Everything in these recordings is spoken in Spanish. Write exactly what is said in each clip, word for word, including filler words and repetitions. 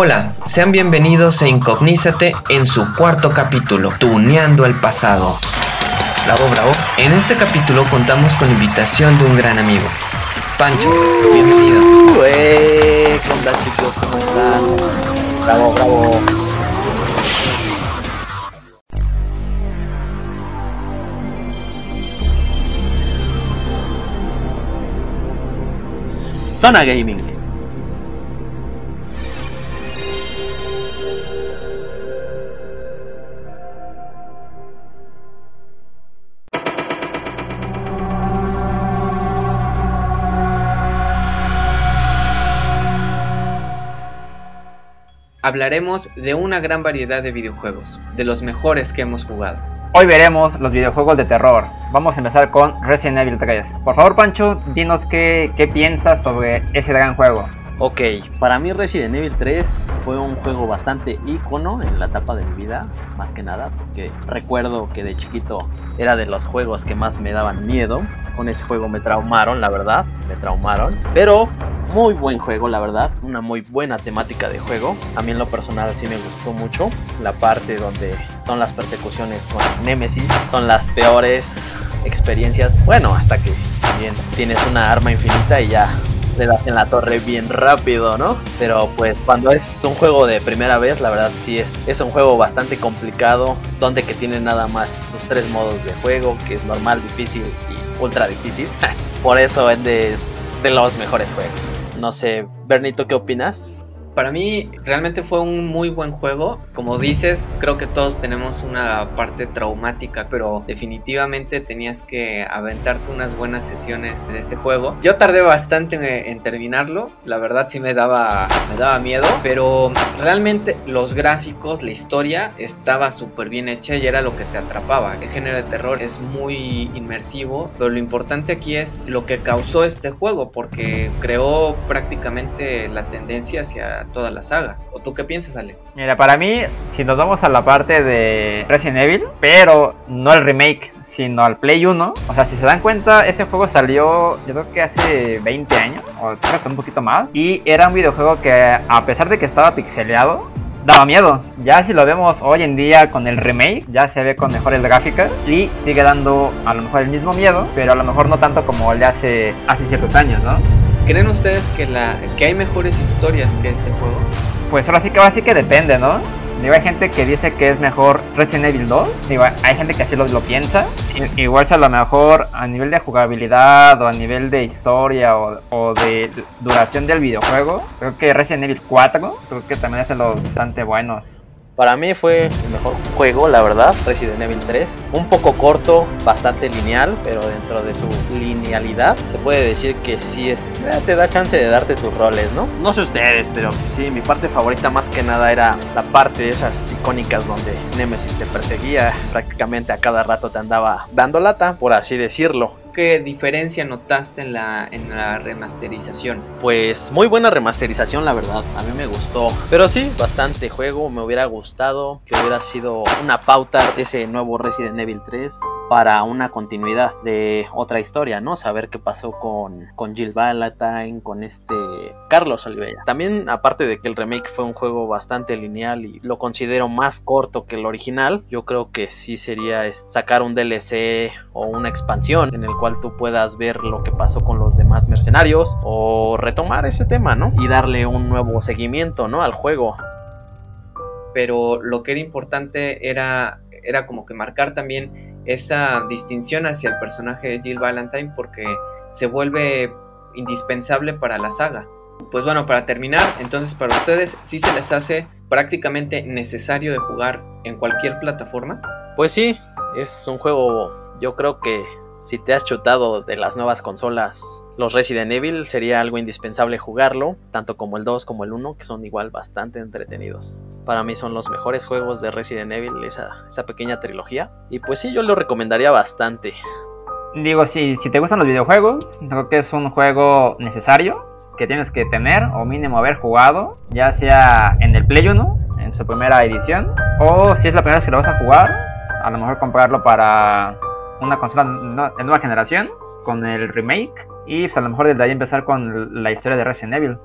Hola, sean bienvenidos a Incognízate en su cuarto capítulo, Tuneando el pasado. Bravo, bravo. En este capítulo contamos con la invitación de un gran amigo. Pancho, uh, bienvenido. Uh, eh, ¿Qué onda, chicos? ¿Cómo están? Bravo, bravo. Zona Gaming. Hablaremos de una gran variedad de videojuegos, de los mejores que hemos jugado. Hoy veremos los videojuegos de terror. Vamos a empezar con Resident Evil tres. Por favor, Pancho, dinos qué, qué piensas sobre ese gran juego. Ok, para mí Resident Evil tres fue un juego bastante ícono en la etapa de mi vida, más que nada, porque recuerdo que de chiquito era de los juegos que más me daban miedo. Con ese juego me traumaron, la verdad, me traumaron, pero... muy buen juego, la verdad, una muy buena temática de juego. A mí en lo personal sí me gustó mucho. La parte donde son las persecuciones con Nemesis son las peores experiencias. Bueno, hasta que también tienes una arma infinita y ya le das en la torre bien rápido, ¿no? Pero pues cuando es un juego de primera vez, la verdad sí es, es un juego bastante complicado, donde que tiene nada más sus tres modos de juego, que es normal, difícil y ultra difícil. Por eso es de, de los mejores juegos. No sé, Bernito, ¿qué opinas? Para mí realmente fue un muy buen juego. Como dices, creo que todos tenemos una parte traumática, pero definitivamente tenías que aventarte unas buenas sesiones de este juego. Yo tardé bastante en terminarlo, la verdad sí me daba, me daba miedo, pero realmente los gráficos, la historia estaba súper bien hecha y era lo que te atrapaba. El género de terror es muy inmersivo, pero lo importante aquí es lo que causó este juego, porque creó prácticamente la tendencia hacia toda la saga. ¿O tú qué piensas, Ale? Mira, para mí, si nos vamos a la parte de Resident Evil, pero no el remake, sino al Play uno, o sea, si se dan cuenta, ese juego salió, yo creo que hace veinte años, o creo que un poquito más, y era un videojuego que, a pesar de que estaba pixeleado, daba miedo. Ya si lo vemos hoy en día con el remake, ya se ve con mejores gráficas y sigue dando a lo mejor el mismo miedo, pero a lo mejor no tanto como le hace hace ciertos años, ¿no? ¿Creen ustedes que la que hay mejores historias que este juego? Pues ahora sí que, ahora sí que depende, ¿no? Digo, hay gente que dice que es mejor Resident Evil dos. Digo, hay gente que así lo, lo piensa. I, igual si a lo mejor a nivel de jugabilidad o a nivel de historia o, o de duración del videojuego, creo que Resident Evil cuatro, creo que también es de los bastante buenos. Para mí fue el mejor juego, la verdad, Resident Evil tres. Un poco corto, bastante lineal, pero dentro de su linealidad se puede decir que sí es, te da chance de darte tus roles, ¿no? No sé ustedes, pero sí, mi parte favorita más que nada era la parte de esas icónicas donde Nemesis te perseguía. Prácticamente a cada rato te andaba dando lata, por así decirlo. ¿Qué diferencia notaste en la, en la remasterización? Pues muy buena remasterización, la verdad, a mí me gustó. Pero sí, bastante juego, me hubiera gustado que hubiera sido una pauta de ese nuevo Resident Evil tres para una continuidad de otra historia, ¿no? Saber qué pasó con, con Jill Valentine, con este Carlos Oliveira. También, aparte de que el remake fue un juego bastante lineal y lo considero más corto que el original, yo creo que sí sería sacar un D L C o una expansión en el cual tú puedas ver lo que pasó con los demás mercenarios o retomar ese tema, ¿no? Y darle un nuevo seguimiento, ¿no? Al juego. Pero lo que era importante era, era como que marcar también esa distinción hacia el personaje de Jill Valentine, porque se vuelve indispensable para la saga. Pues bueno, para terminar, entonces para ustedes, ¿sí se les hace prácticamente necesario de jugar en cualquier plataforma? Pues sí, es un juego, yo creo que si te has chutado de las nuevas consolas los Resident Evil, sería algo indispensable jugarlo, tanto como el dos como el uno, que son igual bastante entretenidos. Para mí son los mejores juegos de Resident Evil, esa, esa pequeña trilogía, y pues sí, yo lo recomendaría bastante. Digo, si, si te gustan los videojuegos, creo que es un juego necesario, que tienes que tener, o mínimo haber jugado, ya sea en el Play uno, en su primera edición, o si es la primera vez que lo vas a jugar, a lo mejor comprarlo para una consola de nueva generación con el remake, y pues a lo mejor desde ahí empezar con la historia de Resident Evil.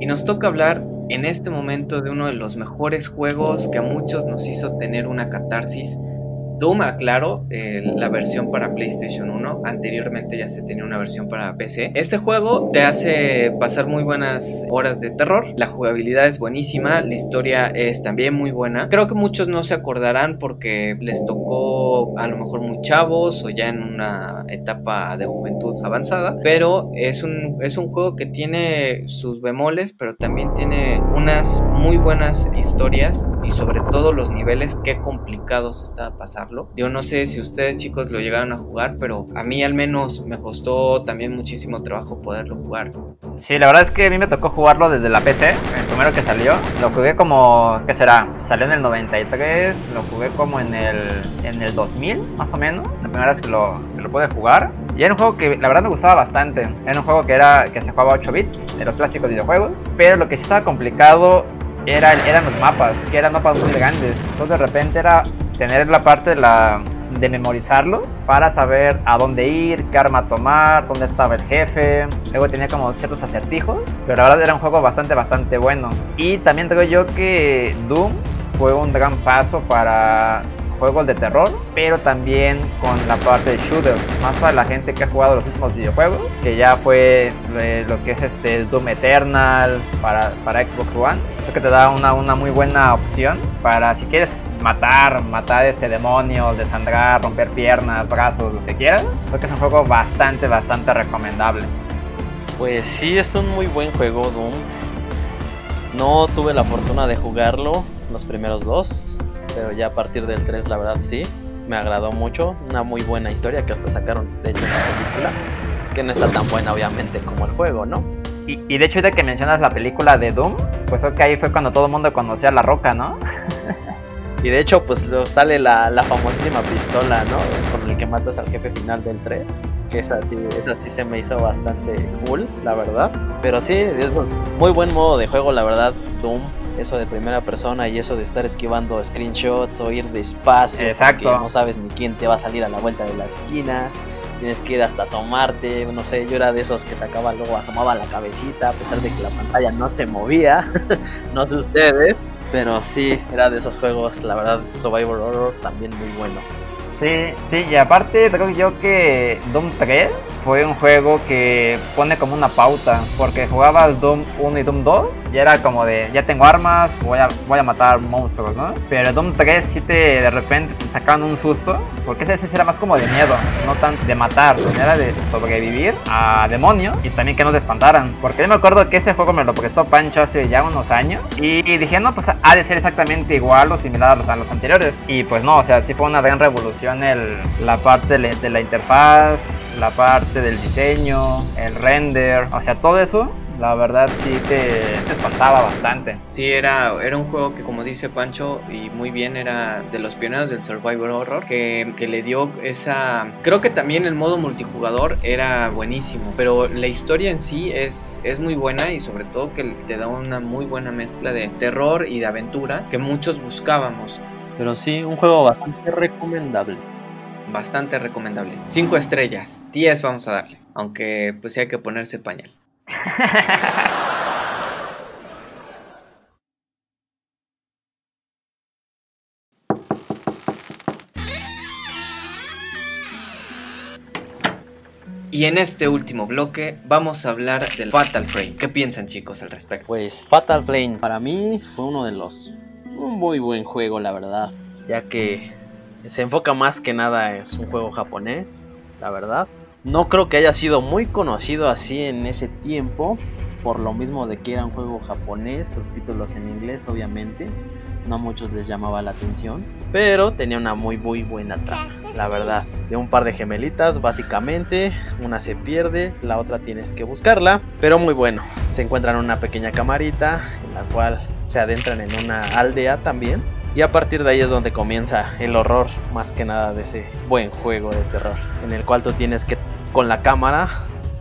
Y nos toca hablar en este momento de uno de los mejores juegos que a muchos nos hizo tener una catarsis. Doom, aclaro, eh, la versión para PlayStation uno, anteriormente ya se tenía una versión para P C. Este juego te hace pasar muy buenas horas de terror, la jugabilidad es buenísima, la historia es también muy buena. Creo que muchos no se acordarán porque les tocó a lo mejor muy chavos o ya en una etapa de juventud avanzada, pero es un, es un juego que tiene sus bemoles, pero también tiene unas muy buenas historias y sobre todo los niveles, qué complicados está pasar. Yo no sé si ustedes chicos lo llegaron a jugar, pero a mí al menos me costó también muchísimo trabajo poderlo jugar. Sí, la verdad es que a mí me tocó jugarlo desde la P C, el primero que salió. Lo jugué como, ¿qué será? Salió en el noventa y tres, lo jugué como en el, en el dos mil más o menos, la primera vez que lo, que lo pude jugar. Y era un juego que la verdad me gustaba bastante, era un juego que, era, que se jugaba ocho bits, de los clásicos videojuegos. Pero lo que sí estaba complicado era, eran los mapas, que eran mapas muy grandes, entonces de repente era tener la parte de, la, de memorizarlos para saber a dónde ir, qué arma tomar, dónde estaba el jefe. Luego tenía como ciertos acertijos, pero la verdad era un juego bastante, bastante bueno. Y también creo yo que Doom fue un gran paso para juegos de terror, pero también con la parte de shooter, más para la gente que ha jugado los últimos videojuegos, que ya fue lo que es este Doom Eternal para, para Xbox One. Eso que te da una, una muy buena opción para si quieres matar, matar este demonios, desangrar, romper piernas, brazos, lo que quieras. Creo que es un juego bastante, bastante recomendable. Pues sí, es un muy buen juego Doom. No tuve la fortuna de jugarlo los primeros dos, pero ya a partir del tres la verdad sí, me agradó mucho. Una muy buena historia que hasta sacaron de hecho en la película, que no está tan buena obviamente como el juego, ¿no? Y, y de hecho ahorita que mencionas la película de Doom, pues creo que ahí fue cuando todo el mundo conocía a La Roca, ¿no? Y de hecho, pues sale la, la famosísima pistola, ¿no? Con el que matas al jefe final del tres. Que esa sí, esa sí se me hizo bastante cool, la verdad. Pero sí, es muy buen modo de juego, la verdad, Doom. Eso de primera persona y eso de estar esquivando screenshots o ir despacio. Exacto. No sabes ni quién te va a salir a la vuelta de la esquina. Tienes que ir hasta asomarte, no sé, yo era de esos que sacaba luego, asomaba la cabecita, a pesar de que la pantalla no se movía, no sé ustedes, pero sí, era de esos juegos, la verdad, Survivor Horror, también muy bueno. Sí, sí, y aparte creo yo que Doom tres fue un juego que pone como una pauta, porque jugabas Doom uno y Doom dos y era como de, ya tengo armas, voy a, voy a matar monstruos, ¿no? Pero Doom tres sí te, de repente te sacaban un susto, porque ese, ese era más como de miedo, no tan de matar, era de sobrevivir a demonios y también que no te espantaran. Porque yo me acuerdo que ese juego me lo prestó Pancho hace ya unos años y, y dije, no, pues ha de ser exactamente igual o similar a los, a los anteriores. Y pues no, o sea, sí fue una gran revolución. El, la parte de la interfaz, la parte del diseño, el render, o sea, todo eso, la verdad sí te, te espantaba bastante. Sí, era, era un juego que, como dice Pancho, y muy bien, era de los pioneros del Survivor Horror, que, que le dio esa... Creo que también el modo multijugador era buenísimo, pero la historia en sí es, es muy buena y sobre todo que te da una muy buena mezcla de terror y de aventura que muchos buscábamos. Pero sí, un juego bastante recomendable. Bastante recomendable. Cinco estrellas, diez vamos a darle. Aunque pues sí hay que ponerse pañal. Y en este último bloque vamos a hablar del Fatal Frame. ¿Qué piensan chicos al respecto? Pues Fatal Frame para mí fue uno de los... un muy buen juego, la verdad, ya que se enfoca más que nada, es un juego japonés, la verdad. No creo que haya sido muy conocido así en ese tiempo, por lo mismo de que era un juego japonés, subtítulos en inglés, obviamente. No a muchos les llamaba la atención, pero tenía una muy muy buena trama, la verdad. De un par de gemelitas, básicamente, una se pierde, la otra tienes que buscarla, pero muy bueno. Se encuentran en una pequeña camarita, en la cual se adentran en una aldea también, y a partir de ahí es donde comienza el horror, más que nada de ese buen juego de terror, en el cual tú tienes que, con la cámara,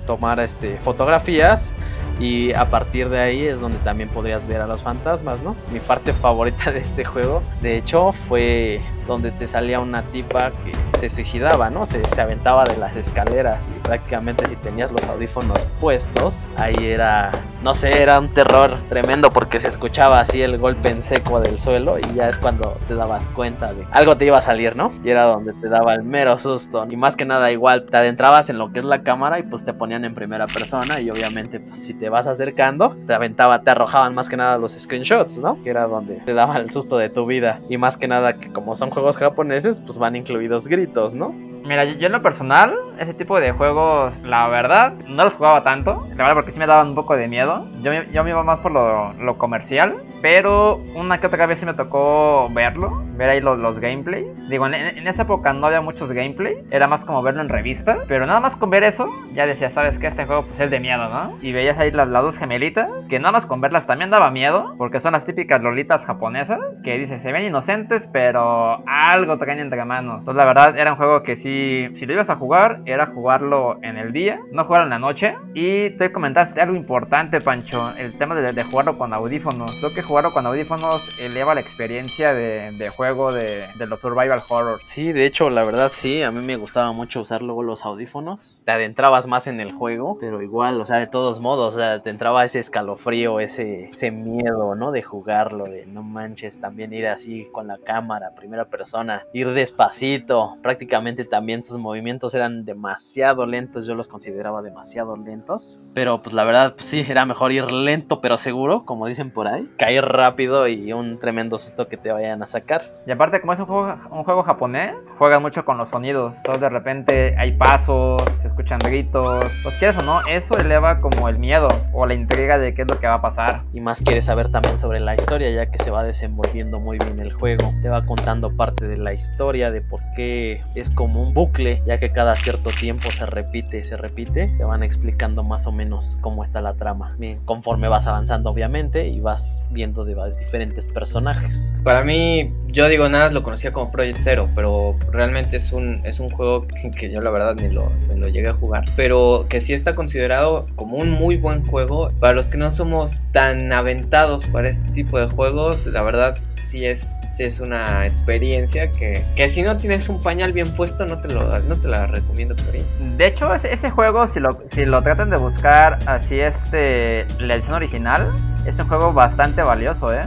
tomar este, fotografías. Y a partir de ahí es donde también podrías ver a los fantasmas, ¿no? Mi parte favorita de ese juego, de hecho, fue donde te salía una tipa que se suicidaba, ¿no? Se, se aventaba de las escaleras y prácticamente si tenías los audífonos puestos, ahí era, no sé, era un terror tremendo porque se escuchaba así el golpe en seco del suelo y ya es cuando te dabas cuenta de algo te iba a salir, ¿no? Y era donde te daba el mero susto y más que nada igual te adentrabas en lo que es la cámara y pues te ponían en primera persona y obviamente pues si te vas acercando te aventaba, te arrojaban más que nada los screenshots, ¿no? Que era donde te daba el susto de tu vida y más que nada que como son juegos japoneses pues van incluidos gritos, ¿no? Mira, yo en lo personal, ese tipo de juegos, la verdad, no los jugaba tanto, la verdad, porque sí me daban un poco de miedo. Yo, yo me iba más por lo, lo comercial, pero una que otra vez sí me tocó verlo, ver ahí los, los gameplays. Digo, en, en esa época no había muchos gameplays, era más como verlo en revistas, pero nada más con ver eso, ya decía, ¿sabes qué? Este juego pues es de miedo, ¿no? Y veías ahí las, las dos gemelitas, que nada más con verlas también daba miedo, porque son las típicas lolitas japonesas, que dicen, se ven inocentes, pero algo traen entre manos. Entonces, la verdad, era un juego que sí, Si, si lo ibas a jugar, era jugarlo en el día, no jugarlo en la noche. Y te comentaste algo importante, Pancho, el tema de, de jugarlo con audífonos. Creo que jugarlo con audífonos eleva la experiencia de, de juego de, de los survival horror. Sí, de hecho, la verdad sí, a mí me gustaba mucho usar luego los audífonos. Te adentrabas más en el juego, pero igual, o sea, de todos modos, o sea, te entraba ese escalofrío, ese, ese miedo, ¿no? De jugarlo, de no manches, también ir así con la cámara, primera persona, ir despacito, prácticamente también. También sus movimientos eran demasiado lentos, yo los consideraba demasiado lentos, pero pues la verdad pues, sí, era mejor ir lento pero seguro, como dicen por ahí, caer rápido y un tremendo susto que te vayan a sacar. Y aparte como es un juego, un juego japonés, juegan mucho con los sonidos, entonces de repente hay pasos, se escuchan gritos, pues quieres o no, eso eleva como el miedo o la intriga de qué es lo que va a pasar. Y más quieres saber también sobre la historia, ya que se va desenvolviendo muy bien el juego, te va contando parte de la historia, de por qué es común bucle, ya que cada cierto tiempo se repite, se repite, te van explicando más o menos cómo está la trama. Bien, conforme vas avanzando obviamente y vas viendo de diferentes personajes. Para mí, yo digo nada, lo conocía como Project Zero, pero realmente es un, es un juego que yo la verdad ni lo, ni lo llegué a jugar, pero que sí está considerado como un muy buen juego. Para los que no somos tan aventados para este tipo de juegos, la verdad sí es, sí es una experiencia que, que si no tienes un pañal bien puesto no Te lo, no te la recomiendo por ahí. De hecho, ese, ese juego, si lo, si lo tratan de buscar así este, la edición original, es un juego bastante valioso, ¿eh?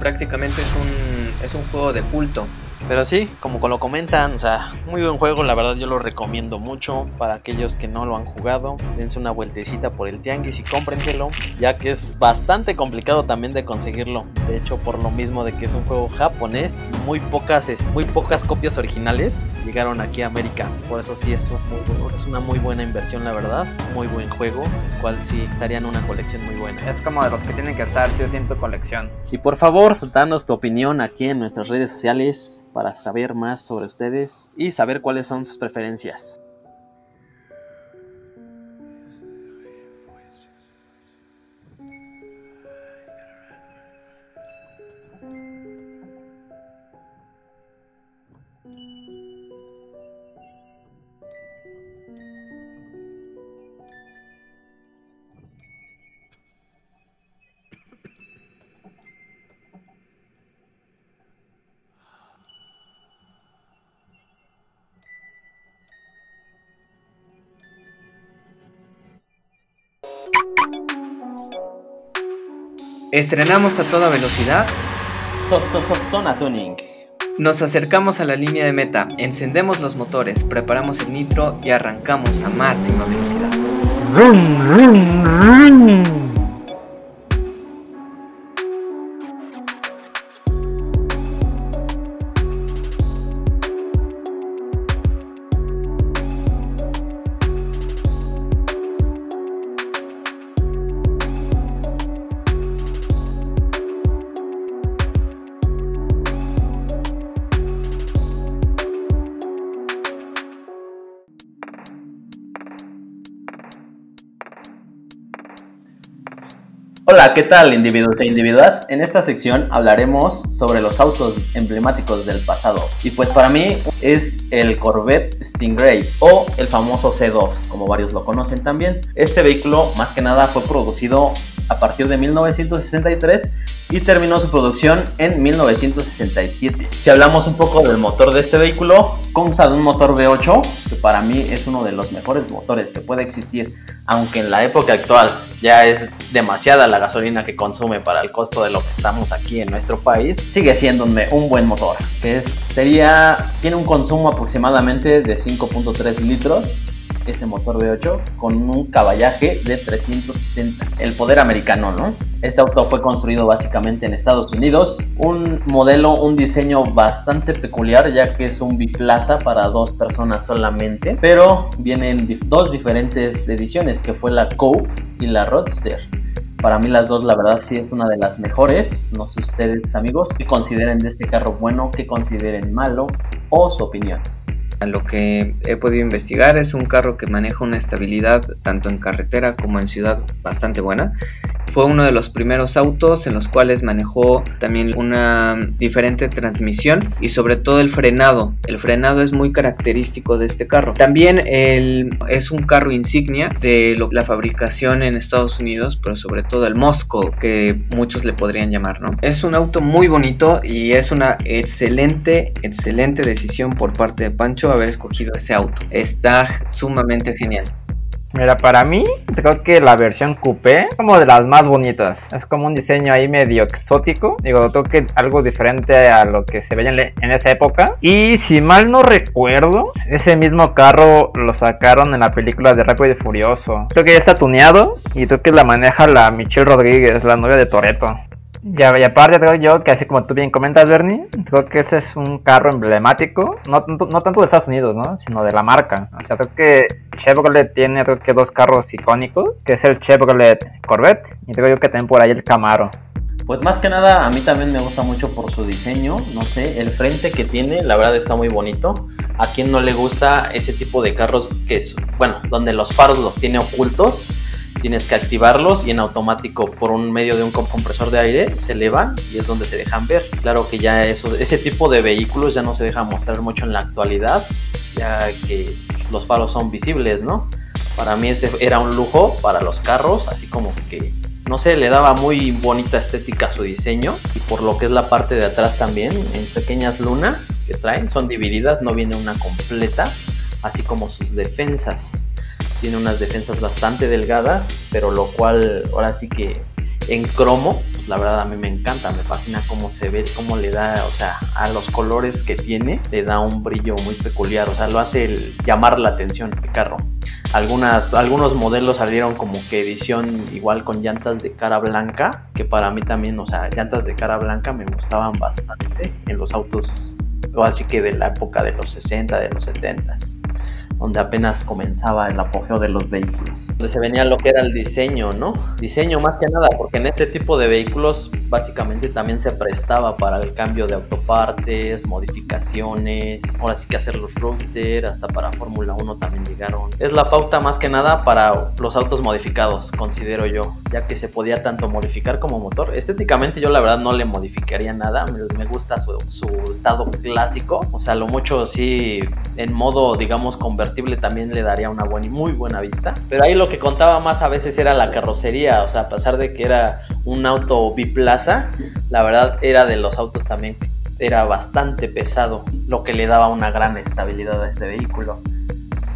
Prácticamente es un, es un juego de culto. Pero sí, como lo comentan, o sea, muy buen juego, la verdad yo lo recomiendo mucho. Para aquellos que no lo han jugado, dense una vueltecita por el tianguis y cómprenselo, ya que es bastante complicado también de conseguirlo. De hecho, por lo mismo de que es un juego japonés, muy pocas, muy pocas copias originales llegaron aquí a América. Por eso sí es, un muy, es una muy buena inversión, la verdad, muy buen juego, el cual sí estaría en una colección muy buena. Es como de los que tienen que estar, sí o sí, en tu colección. Y por favor, danos tu opinión aquí en nuestras redes sociales, para saber más sobre ustedes y saber cuáles son sus preferencias. Estrenamos a toda velocidad Zona Tuning. Nos acercamos a la línea de meta, encendemos los motores, preparamos el nitro y arrancamos a máxima velocidad. ¡Rum, rum, rum! Hola, ¿qué tal individuos e individuas? En esta sección hablaremos sobre los autos emblemáticos del pasado. Y pues para mí es el Corvette Stingray o el famoso C dos, como varios lo conocen también. Este vehículo más que nada fue producido a partir de mil novecientos sesenta y tres y terminó su producción en mil novecientos sesenta y siete. Si hablamos un poco del motor de este vehículo, consta de un motor V ocho, que para mí es uno de los mejores motores que puede existir, aunque en la época actual ya es demasiada la gasolina que consume para el costo de lo que estamos aquí en nuestro país, sigue siéndome un buen motor, que es, sería, tiene un consumo aproximadamente de cinco punto tres litros. Ese motor V ocho con un caballaje de trescientos sesenta, el poder americano, ¿no? Este auto fue construido básicamente en Estados Unidos, un modelo, un diseño bastante peculiar, ya que es un biplaza para dos personas solamente, pero vienen dos diferentes ediciones, que fue la Coupe y la Roadster. Para mí las dos, la verdad, sí es una de las mejores. No sé ustedes, amigos, qué consideren de este carro bueno, qué consideren malo o su opinión. A lo que he podido investigar, es un carro que maneja una estabilidad tanto en carretera como en ciudad bastante buena. Fue uno de los primeros autos en los cuales manejó también una diferente transmisión y sobre todo el frenado. El frenado es muy característico de este carro. También el, es un carro insignia de lo, la fabricación en Estados Unidos, pero sobre todo el Moscow, que muchos le podrían llamar, ¿no? Es un auto muy bonito y es una excelente, excelente decisión por parte de Pancho haber escogido ese auto. Está sumamente genial. Mira, para mí, creo que la versión coupé es como de las más bonitas. Es como un diseño ahí medio exótico. Digo, toque algo diferente a lo que se veía en, en esa época. Y si mal no recuerdo, ese mismo carro lo sacaron en la película de Rápido y Furioso. Creo que ya está tuneado y creo que la maneja la Michelle Rodríguez, la novia de Toretto. Y aparte creo yo que, así como tú bien comentas, Bernie, creo que ese es un carro emblemático, no, no, no tanto de Estados Unidos, ¿no? Sino de la marca. O sea, creo que Chevrolet tiene, creo que, dos carros icónicos, que es el Chevrolet Corvette y creo yo que también por ahí el Camaro. Pues más que nada, a mí también me gusta mucho por su diseño, no sé, el frente que tiene, la verdad está muy bonito. ¿A quién no le gusta ese tipo de carros que, es, bueno, donde los faros los tiene ocultos? Tienes que activarlos y en automático por un medio de un compresor de aire se elevan y es donde se dejan ver. Claro que ya eso, ese tipo de vehículos ya no se deja mostrar mucho en la actualidad, ya que los faros son visibles, ¿no? Para mí ese era un lujo para los carros, así como que, no sé, le daba muy bonita estética a su diseño. Y por lo que es la parte de atrás también, en pequeñas lunas que traen, son divididas, no viene una completa, así como sus defensas. Tiene unas defensas bastante delgadas, pero lo cual ahora sí que en cromo, pues la verdad a mí me encanta, me fascina cómo se ve, cómo le da, o sea, a los colores que tiene, le da un brillo muy peculiar, o sea, lo hace el llamar la atención el carro. Algunas, algunos modelos salieron como que edición igual con llantas de cara blanca, que para mí también, o sea, llantas de cara blanca me gustaban bastante en los autos, así que de la época de los sesenta, de los setentas. Donde apenas comenzaba el apogeo de los vehículos, donde se venía lo que era el diseño, ¿no? Diseño más que nada, porque en este tipo de vehículos básicamente también se prestaba para el cambio de autopartes, modificaciones, ahora sí que hacer los roadster, hasta para Fórmula uno también llegaron. Es la pauta más que nada para los autos modificados, considero yo, ya que se podía tanto modificar como motor. Estéticamente yo la verdad no le modificaría nada, me gusta su, su estado clásico, o sea, lo mucho sí en modo, digamos, convertible también le daría una buena y muy buena vista, pero ahí lo que contaba más a veces era la carrocería, o sea, a pesar de que era un auto biplaza, la verdad era de los autos también que era bastante pesado, lo que le daba una gran estabilidad a este vehículo.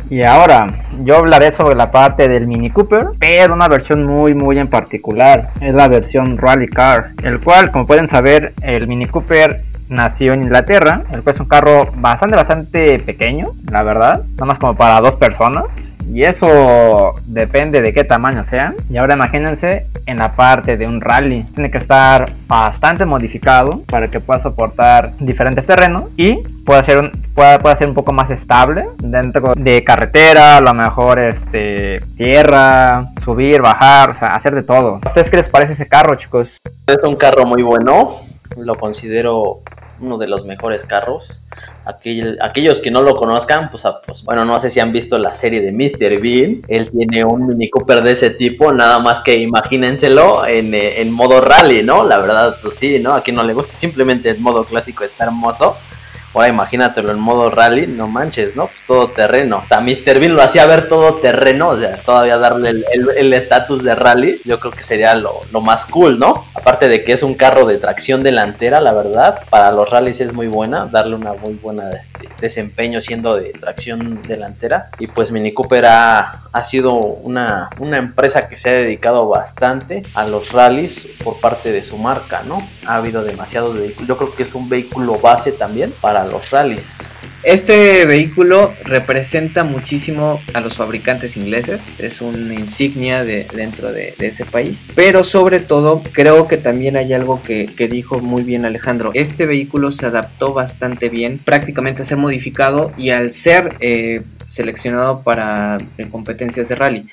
Y ahora, yo hablaré sobre la parte del Mini Cooper, pero una versión muy muy en particular, es la versión Rally Car, el cual, como pueden saber, el Mini Cooper nació en Inglaterra, el cual es un carro bastante, bastante pequeño, la verdad, nada más como para dos personas, y eso depende de qué tamaño sean. Y ahora imagínense en la parte de un rally, tiene que estar bastante modificado para que pueda soportar diferentes terrenos y pueda ser un, pueda, pueda ser un poco más estable dentro de carretera, a lo mejor este, tierra, subir, bajar, o sea, hacer de todo. ¿A ustedes qué les parece ese carro, chicos? Es un carro muy bueno, lo considero uno de los mejores carros. Aquell, aquellos que no lo conozcan, pues, pues bueno, no sé si han visto la serie de míster Bean, él tiene un Mini Cooper de ese tipo, nada más que imagínenselo en, en modo rally, ¿no? La verdad, pues sí, ¿no? A quien no le gusta, simplemente en modo clásico está hermoso. Ahora imagínatelo en modo rally, no manches, ¿no? Pues todo terreno. O sea, míster Bean lo hacía ver todo terreno, o sea, todavía darle el estatus de rally, yo creo que sería lo, lo más cool, ¿no? aparte de que es un carro de tracción delantera, la verdad, para los rallies es muy buena, darle una muy buena este, desempeño siendo de tracción delantera. Y pues Mini Cooper ha, ha sido una, una empresa que se ha dedicado bastante a los rallies por parte de su marca, ¿no? Ha habido demasiados vehículos, yo creo que es un vehículo base también para los rallies. Este vehículo representa muchísimo a los fabricantes ingleses, es una insignia de, dentro de, de ese país, pero sobre todo creo que también hay algo que, que dijo muy bien Alejandro. Este vehículo se adaptó bastante bien, prácticamente a ser modificado y al ser eh, seleccionado para competencias de rally.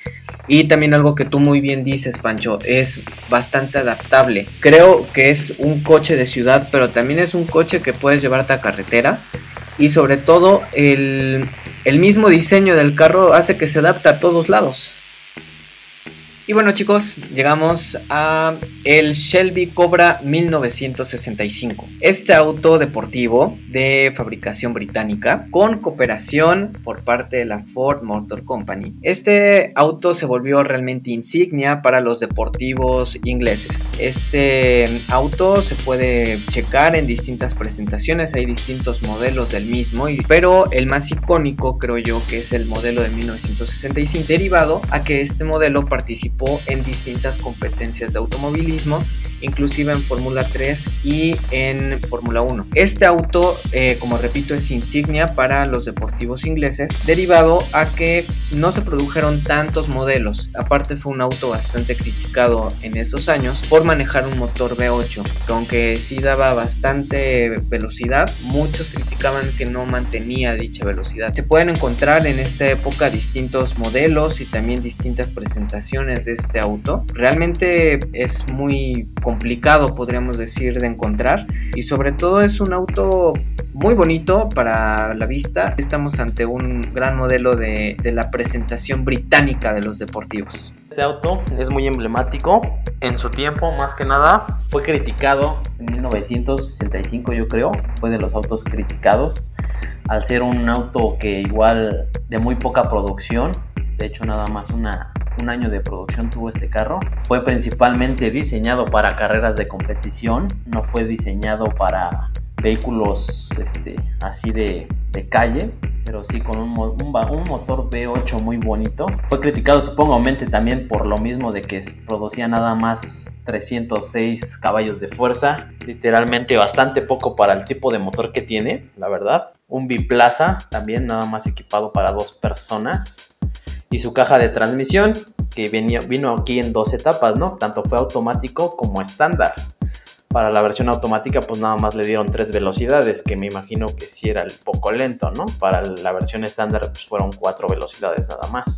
Y también algo que tú muy bien dices, Pancho, es bastante adaptable. Creo que es un coche de ciudad, pero también es un coche que puedes llevarte a carretera. Y sobre todo el, el mismo diseño del carro hace que se adapte a todos lados. Y bueno, chicos, llegamos a el Shelby Cobra mil novecientos sesenta y cinco. Este auto deportivo de fabricación británica con cooperación por parte de la Ford Motor Company. Este auto se volvió realmente insignia para los deportivos ingleses. Este auto se puede checar en distintas presentaciones, hay distintos modelos del mismo, pero el más icónico creo yo que es el modelo de mil novecientos sesenta y cinco, derivado a que este modelo participó en distintas competencias de automovilismo, inclusive en Fórmula tres y en Fórmula uno. Este auto, eh, como repito, es insignia para los deportivos ingleses, derivado a que no se produjeron tantos modelos. Aparte fue un auto bastante criticado en esos años por manejar un motor V ocho, que aunque sí daba bastante velocidad, muchos criticaban que no mantenía dicha velocidad. Se pueden encontrar en esta época distintos modelos y también distintas presentaciones de este auto. Realmente es muy complicado, podríamos decir, de encontrar, y sobre todo es un auto muy bonito para la vista. Estamos ante un gran modelo de, de la presentación británica de los deportivos. Este auto es muy emblemático en su tiempo, más que nada fue criticado en mil novecientos sesenta y cinco, yo creo, fue de los autos criticados al ser un auto que igual de muy poca producción. De hecho, nada más una, un año de producción tuvo este carro. Fue principalmente diseñado para carreras de competición, no fue diseñado para vehículos este, así de, de calle, pero sí con un, un, un motor V ocho muy bonito. Fue criticado, supongo, también por lo mismo de que producía nada más trescientos seis caballos de fuerza, literalmente bastante poco para el tipo de motor que tiene, la verdad. Un biplaza también, nada más equipado para dos personas. Y su caja de transmisión, que venía, vino aquí en dos etapas, ¿no? Tanto fue automático como estándar. Para la versión automática, pues nada más le dieron tres velocidades, que me imagino que sí era un poco lento, ¿no? Para la versión estándar, pues fueron cuatro velocidades nada más.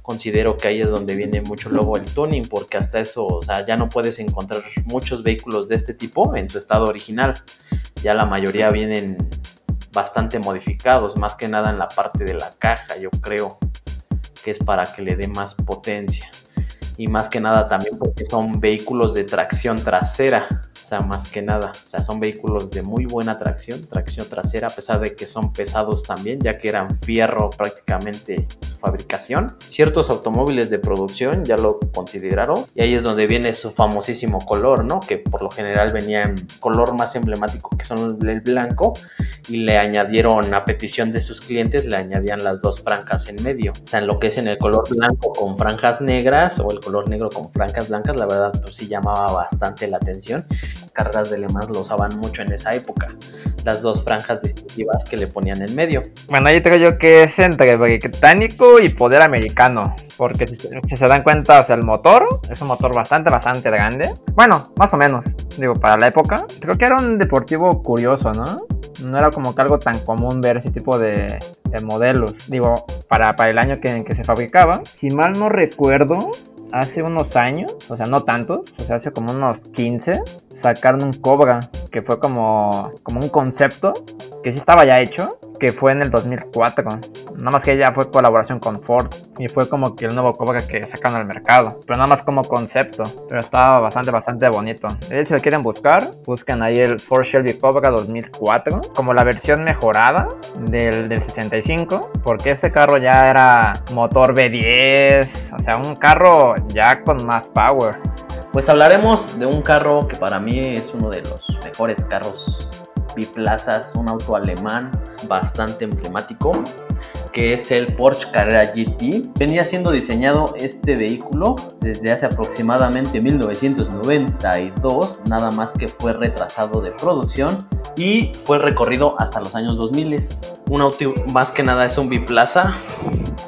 Considero que ahí es donde viene mucho luego el tuning, porque hasta eso, o sea, ya no puedes encontrar muchos vehículos de este tipo en su estado original. Ya la mayoría vienen bastante modificados, más que nada en la parte de la caja, yo creo. Que es para que le dé más potencia y más que nada también porque son vehículos de tracción trasera, o sea, más que nada, o sea, son vehículos de muy buena tracción, tracción trasera, a pesar de que son pesados también, ya que eran fierro prácticamente su fabricación. Ciertos automóviles de producción ya lo consideraron y ahí es donde viene su famosísimo color, ¿no? Que por lo general venía en color más emblemático que son el blanco y le añadieron a petición de sus clientes, le añadían las dos franjas en medio, o sea, en lo que es en el color blanco con franjas negras o el color negro con franjas blancas, la verdad pues sí llamaba bastante la atención. Carreras de Le Mans lo usaban mucho en esa época, las dos franjas distintivas que le ponían en medio. Bueno, yo creo yo que es entre británico y poder americano, porque si, si se dan cuenta, o sea, el motor es un motor bastante, bastante grande, bueno, más o menos, digo, para la época, creo que era un deportivo curioso, ¿no? No era como que algo tan común ver ese tipo de, de modelos, digo, para, para el año que, en que se fabricaba, si mal no recuerdo. Hace unos años, o sea, no tantos, o sea, hace como unos quince, sacaron un Cobra, que fue como, como un concepto, que sí estaba ya hecho, que fue en el dos mil cuatro, nada más que ya fue colaboración con Ford, y fue como que el nuevo Cobra que sacaron al mercado, pero nada más como concepto, pero estaba bastante, bastante bonito. Si lo quieren buscar, buscan ahí el Ford Shelby Cobra dos mil cuatro, como la versión mejorada del, del sesenta y cinco, porque este carro ya era motor V diez, o sea, un carro ya con más power. pues hablaremos de un carro que para mí es uno de los mejores carros biplazas, un auto alemán bastante emblemático, que es el Porsche Carrera G T. Venía siendo diseñado este vehículo desde hace aproximadamente mil novecientos noventa y dos, nada más que fue retrasado de producción y fue recorrido hasta los años dos mil. Un auto más que nada es un biplaza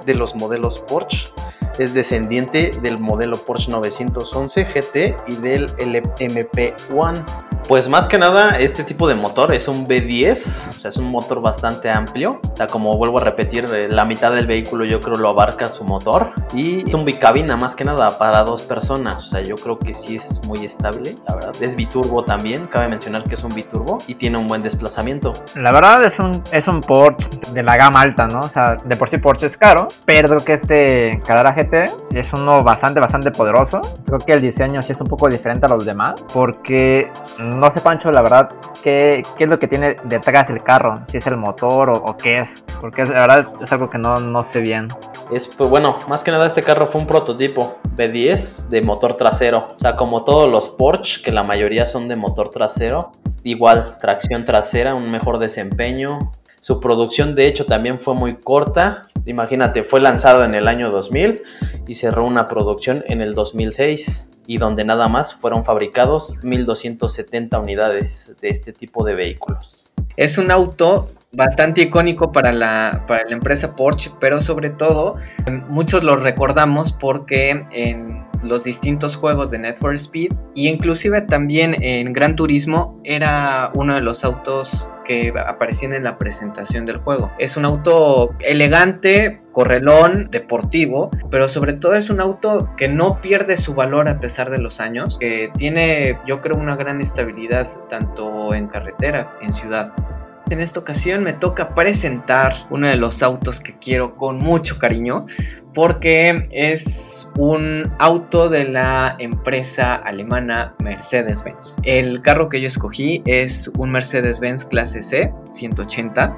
de los modelos Porsche, es descendiente del modelo Porsche novecientos once G T y del M P uno. Pues más que nada este tipo de motor es un V diez, o sea, es un motor bastante amplio, o sea, como vuelvo a repetir, la mitad del vehículo yo creo lo abarca su motor, y es un bicabina más que nada para dos personas, o sea, yo creo que sí es muy estable, la verdad. Es biturbo también, cabe mencionar que es un biturbo y tiene un buen desplazamiento. La verdad es un, es un Porsche de la gama alta, ¿no? O sea, de por sí Porsche es caro, pero que este Carrera G T es uno bastante, bastante poderoso. Creo que el diseño sí es un poco diferente a los demás, porque no sé, Pancho, la verdad, qué, qué es lo que tiene detrás el carro, si es el motor o, o qué es, porque la verdad es algo que no, no sé bien. Es, pues bueno, más que nada este carro fue un prototipo V diez de motor trasero, o sea, como todos los Porsche, que la mayoría son de motor trasero, igual, tracción trasera, un mejor desempeño. Su producción de hecho también fue muy corta, imagínate, fue lanzado en el año dos mil y cerró una producción en el dos mil seis. Y donde nada más fueron fabricados mil doscientas setenta unidades de este tipo de vehículos. Es un auto bastante icónico para la, para la empresa Porsche, pero sobre todo muchos lo recordamos porque en los distintos juegos de Need for Speed y inclusive también en Gran Turismo era uno de los autos que aparecían en la presentación del juego. Es un auto elegante, correlón, deportivo, pero sobre todo es un auto que no pierde su valor a pesar de los años, que tiene, yo creo, una gran estabilidad tanto en carretera, en ciudad. En esta ocasión me toca presentar uno de los autos que quiero con mucho cariño, porque es un auto de la empresa alemana Mercedes-Benz. El carro que yo escogí es un Mercedes-Benz clase C ciento ochenta.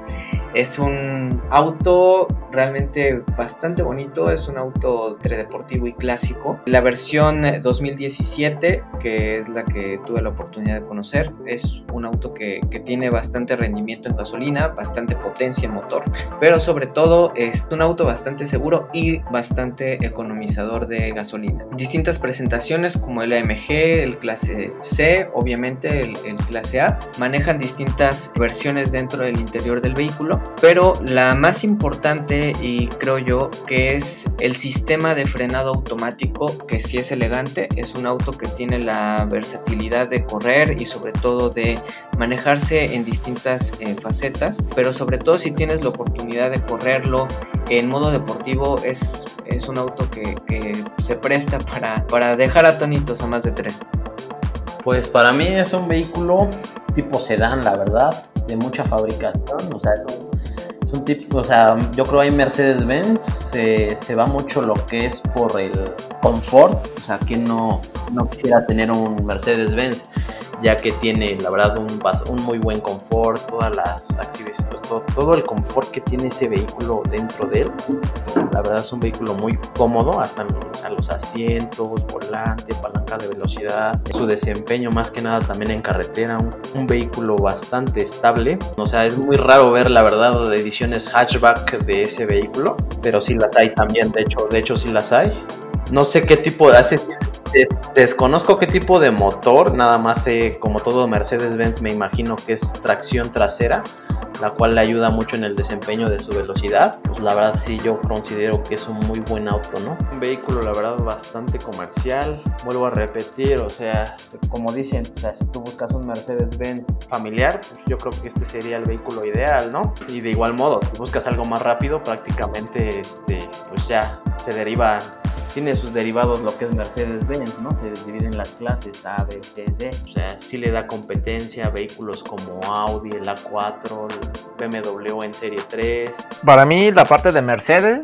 Es un auto realmente bastante bonito, es un auto entre deportivo y clásico. La versión dos mil diecisiete, que es la que tuve la oportunidad de conocer, es un auto que, que tiene bastante rendimiento en gasolina, bastante potencia en motor, pero sobre todo es un auto bastante seguro y bastante economizador de gasolina. Distintas presentaciones como el A M G, el clase C, obviamente el, el clase A, manejan distintas versiones dentro del interior del vehículo, pero la más importante, y creo yo, que es el sistema de frenado automático, que sí es elegante, es un auto que tiene la versatilidad de correr y sobre todo de manejarse en distintas eh, facetas, pero sobre todo si tienes la oportunidad de correrlo en modo deportivo, es, es un auto que, que se presta para, para dejar atónitos a más de tres. Pues para mí es un vehículo tipo sedán, la verdad, de mucha fabricación, o sea, es un tipo, o sea, yo creo ahí Mercedes-Benz eh, se va mucho lo que es por el confort, o sea, que no, no quisiera tener un Mercedes-Benz, ya que tiene, la verdad, un, un muy buen confort, todas las actividades, todo, todo el confort que tiene ese vehículo dentro de él. La verdad es un vehículo muy cómodo, hasta o sea, los asientos, volante, palanca de velocidad, su desempeño más que nada también en carretera, un, un vehículo bastante estable. O sea, es muy raro ver, la verdad, ediciones hatchback de ese vehículo, pero sí las hay también, de hecho, de hecho sí las hay. No sé qué tipo de hace... Des, desconozco qué tipo de motor, nada más eh, como todo Mercedes-Benz me imagino que es tracción trasera, la cual le ayuda mucho en el desempeño de su velocidad. Pues la verdad sí, yo considero que es un muy buen auto, ¿no? Un vehículo, la verdad, bastante comercial. Vuelvo a repetir, o sea, como dicen, o sea, si tú buscas un Mercedes-Benz familiar, pues yo creo que este sería el vehículo ideal, ¿no? Y de igual modo, si buscas algo más rápido, prácticamente, este, pues ya se deriva, tiene sus derivados lo que es Mercedes-Benz, ¿no? Se dividen las clases A, B, C, D. O sea, sí le da competencia a vehículos como Audi, el A cuatro, el B M W en serie tres. Para mí la parte de Mercedes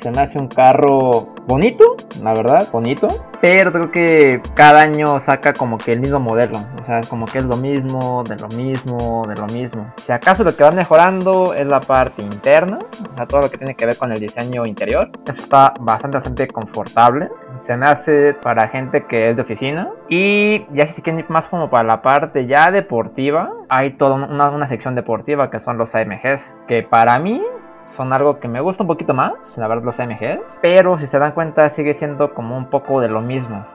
se me hace un carro bonito, la verdad, bonito, pero creo que cada año saca como que el mismo modelo, o sea, como que es lo mismo, de lo mismo, de lo mismo. Si acaso lo que van mejorando es la parte interna, o sea, todo lo que tiene que ver con el diseño interior. Eso está bastante, bastante confortable. Se me hace para gente que es de oficina. Y ya si quieren ir más como para la parte ya deportiva, hay toda una, una sección deportiva que son los A M Gs, que para mí son algo que me gusta un poquito más, la verdad, los A M Gs. Pero si se dan cuenta, sigue siendo como un poco de lo mismo.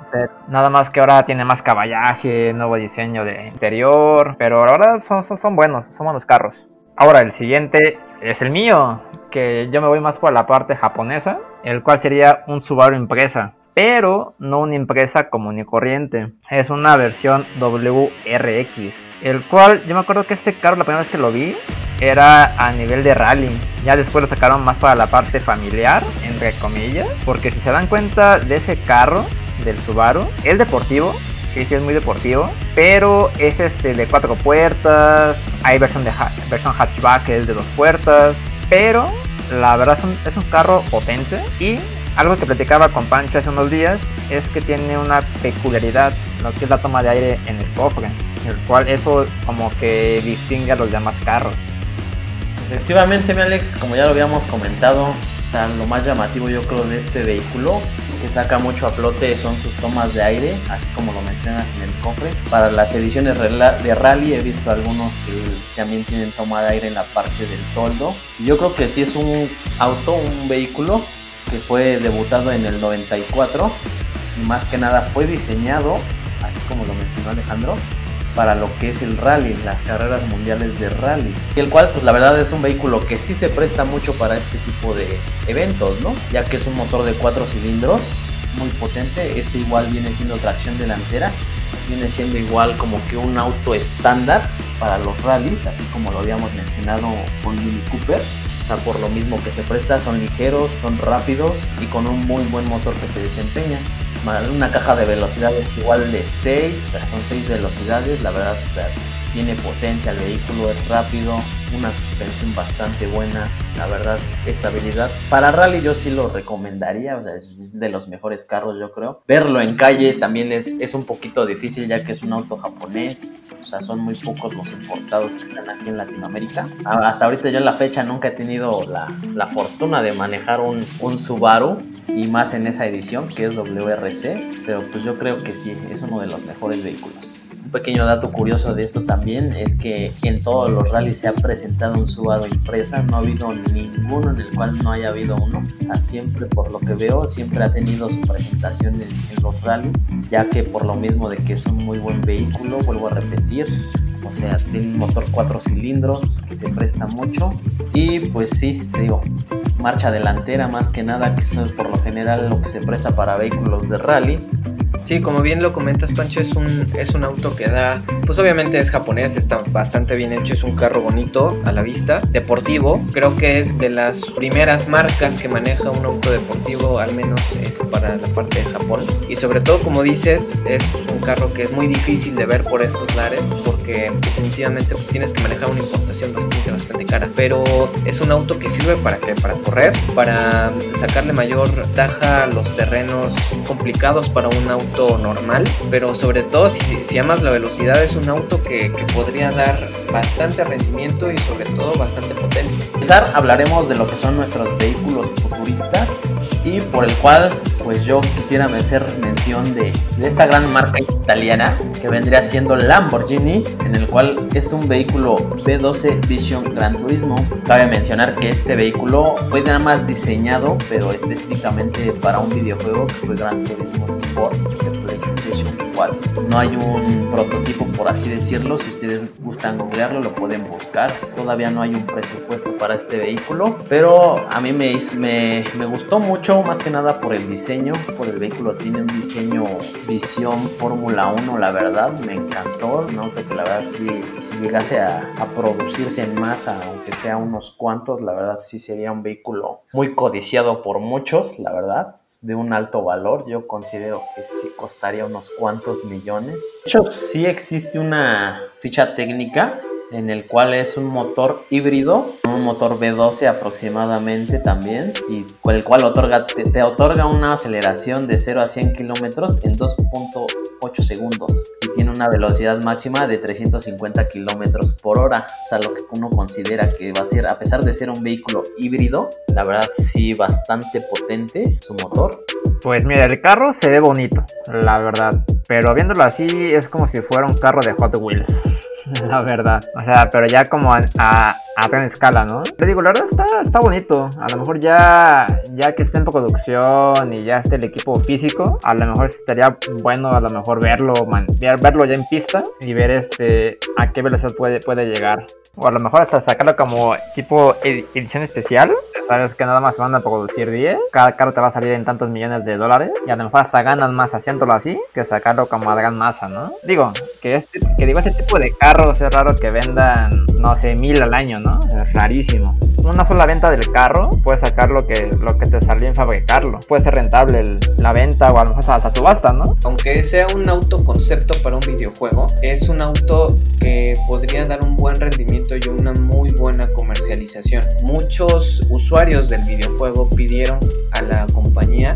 Nada más que ahora tiene más caballaje, nuevo diseño de interior. Pero la verdad son, son, son buenos, son buenos carros. Ahora el siguiente es el mío, que yo me voy más por la parte japonesa, el cual sería un Subaru Impreza. Pero no una Impreza común y corriente, es una versión W R X. El cual, yo me acuerdo que este carro la primera vez que lo vi era a nivel de rally. Ya después lo sacaron más para la parte familiar, entre comillas, porque si se dan cuenta de ese carro, del Subaru, es deportivo, sí, sí es muy deportivo, pero es este de cuatro puertas. Hay versión de ha- versión hatchback que es de dos puertas, pero la verdad es un, es un carro potente. Y algo que platicaba con Pancho hace unos días es que tiene una peculiaridad, lo que es la toma de aire en el cofre, el cual eso como que distingue a los demás carros. Efectivamente, mi Alex, como ya lo habíamos comentado, o sea, lo más llamativo yo creo de este vehículo que saca mucho a flote son sus tomas de aire, así como lo mencionas en el cofre. Para las ediciones de rally he visto algunos que también tienen toma de aire en la parte del toldo. Yo creo que sí es un auto, un vehículo que fue debutado en el noventa y cuatro y más que nada fue diseñado, así como lo mencionó Alejandro, para lo que es el rally, las carreras mundiales de rally, y el cual pues la verdad es un vehículo que sí se presta mucho para este tipo de eventos, ¿no? Ya que es un motor de cuatro cilindros muy potente. Este igual viene siendo tracción delantera, viene siendo igual como que un auto estándar para los rallies, así como lo habíamos mencionado con Mini Cooper. O sea, por lo mismo que se presta, son ligeros, son rápidos y con un muy buen motor que se desempeña. Una caja de velocidades igual de seis, o sea, son seis velocidades. La verdad, o sea, tiene potencia el vehículo, es rápido, una suspensión bastante buena, la verdad, estabilidad. Para rally yo sí lo recomendaría, o sea, es de los mejores carros yo creo. Verlo en calle también es, es un poquito difícil, ya que es un auto japonés, o sea, son muy pocos los importados que están aquí en Latinoamérica. Hasta ahorita yo en la fecha nunca he tenido la, la fortuna de manejar un, un Subaru, y más en esa edición que es W R C, pero pues yo creo que sí, es uno de los mejores vehículos. Un pequeño dato curioso de esto también es que en todos los rallies se ha presentado un Subaru Impreza, no ha habido ninguno en el cual no haya habido uno. Siempre, por lo que veo, siempre ha tenido su presentación en, en los rallies, ya que por lo mismo de que es un muy buen vehículo, vuelvo a repetir, o sea, tiene un motor cuatro cilindros que se presta mucho. Y pues sí, te digo, marcha delantera más que nada, que eso es por lo general lo que se presta para vehículos de rally. Sí, como bien lo comentas, Pancho, es un, es un auto que da, pues obviamente es japonés, está bastante bien hecho, es un carro bonito a la vista, deportivo. Creo que es de las primeras marcas que maneja un auto deportivo, al menos es para la parte de Japón. Y sobre todo, como dices, es un carro que es muy difícil de ver por estos lares, porque definitivamente tienes que manejar una importación bastante, bastante cara. Pero es un auto que sirve para qué, para correr, para sacarle mayor ventaja a los terrenos complicados para un auto normal, pero sobre todo si, si amas la velocidad, es un auto que, que podría dar bastante rendimiento y sobre todo bastante potencia. Para empezar, hablaremos de lo que son nuestros vehículos futuristas, y por el cual pues yo quisiera hacer mención de, de esta gran marca italiana que vendría siendo Lamborghini, en el cual es un vehículo V doce Vision Gran Turismo. Cabe mencionar que este vehículo fue nada más diseñado, pero específicamente para un videojuego que fue Gran Turismo Sport de PlayStation cuatro. No hay un prototipo, por así decirlo. Si ustedes gustan googlearlo, lo pueden buscar. Todavía no hay un presupuesto para este vehículo, pero a mí me, me, me gustó mucho, más que nada por el diseño, por el vehículo. Tiene un diseño visión Fórmula uno, la verdad, me encantó. Un auto que la verdad si, si llegase a, a producirse en masa, aunque sea unos cuantos, la verdad sí sería un vehículo muy codiciado por muchos, la verdad, de un alto valor. Yo considero que sí costaría unos cuantos millones. De hecho, sí existe una ficha técnica en el cual es un motor híbrido, un motor V doce aproximadamente también, y el cual otorga, te, te otorga una aceleración de cero a cien kilómetros en dos punto ocho segundos y tiene una velocidad máxima de trescientos cincuenta kilómetros por hora. O sea, lo que uno considera que va a ser, a pesar de ser un vehículo híbrido, la verdad sí bastante potente su motor. Pues mira, el carro se ve bonito, la verdad, pero viéndolo así es como si fuera un carro de Hot Wheels, la verdad. O sea, pero ya como a, a, a gran escala, ¿no? Te digo, la verdad está, está bonito. A lo mejor ya, ya que esté en producción y ya esté el equipo físico, a lo mejor estaría bueno a lo mejor verlo, man, verlo ya en pista y ver este a qué velocidad puede, puede llegar. O a lo mejor hasta sacarlo como tipo edición especial. Sabes que nada más se van a producir diez, cada carro te va a salir en tantos millones de dólares, y a lo mejor hasta ganan más haciéndolo así que sacarlo como a gran masa, ¿no? Digo, que este, que digo, este tipo de carros es raro que vendan, no sé, mil al año, ¿no? Es rarísimo. Una sola venta del carro puedes sacar lo que, lo que te salió en fabricarlo. Puede ser rentable el, la venta, o a lo mejor hasta, hasta subasta, ¿no? Aunque sea un auto concepto para un videojuego, es un auto que podría dar un buen rendimiento y una muy buena comercialización. Muchos usuarios usuarios del videojuego pidieron a la compañía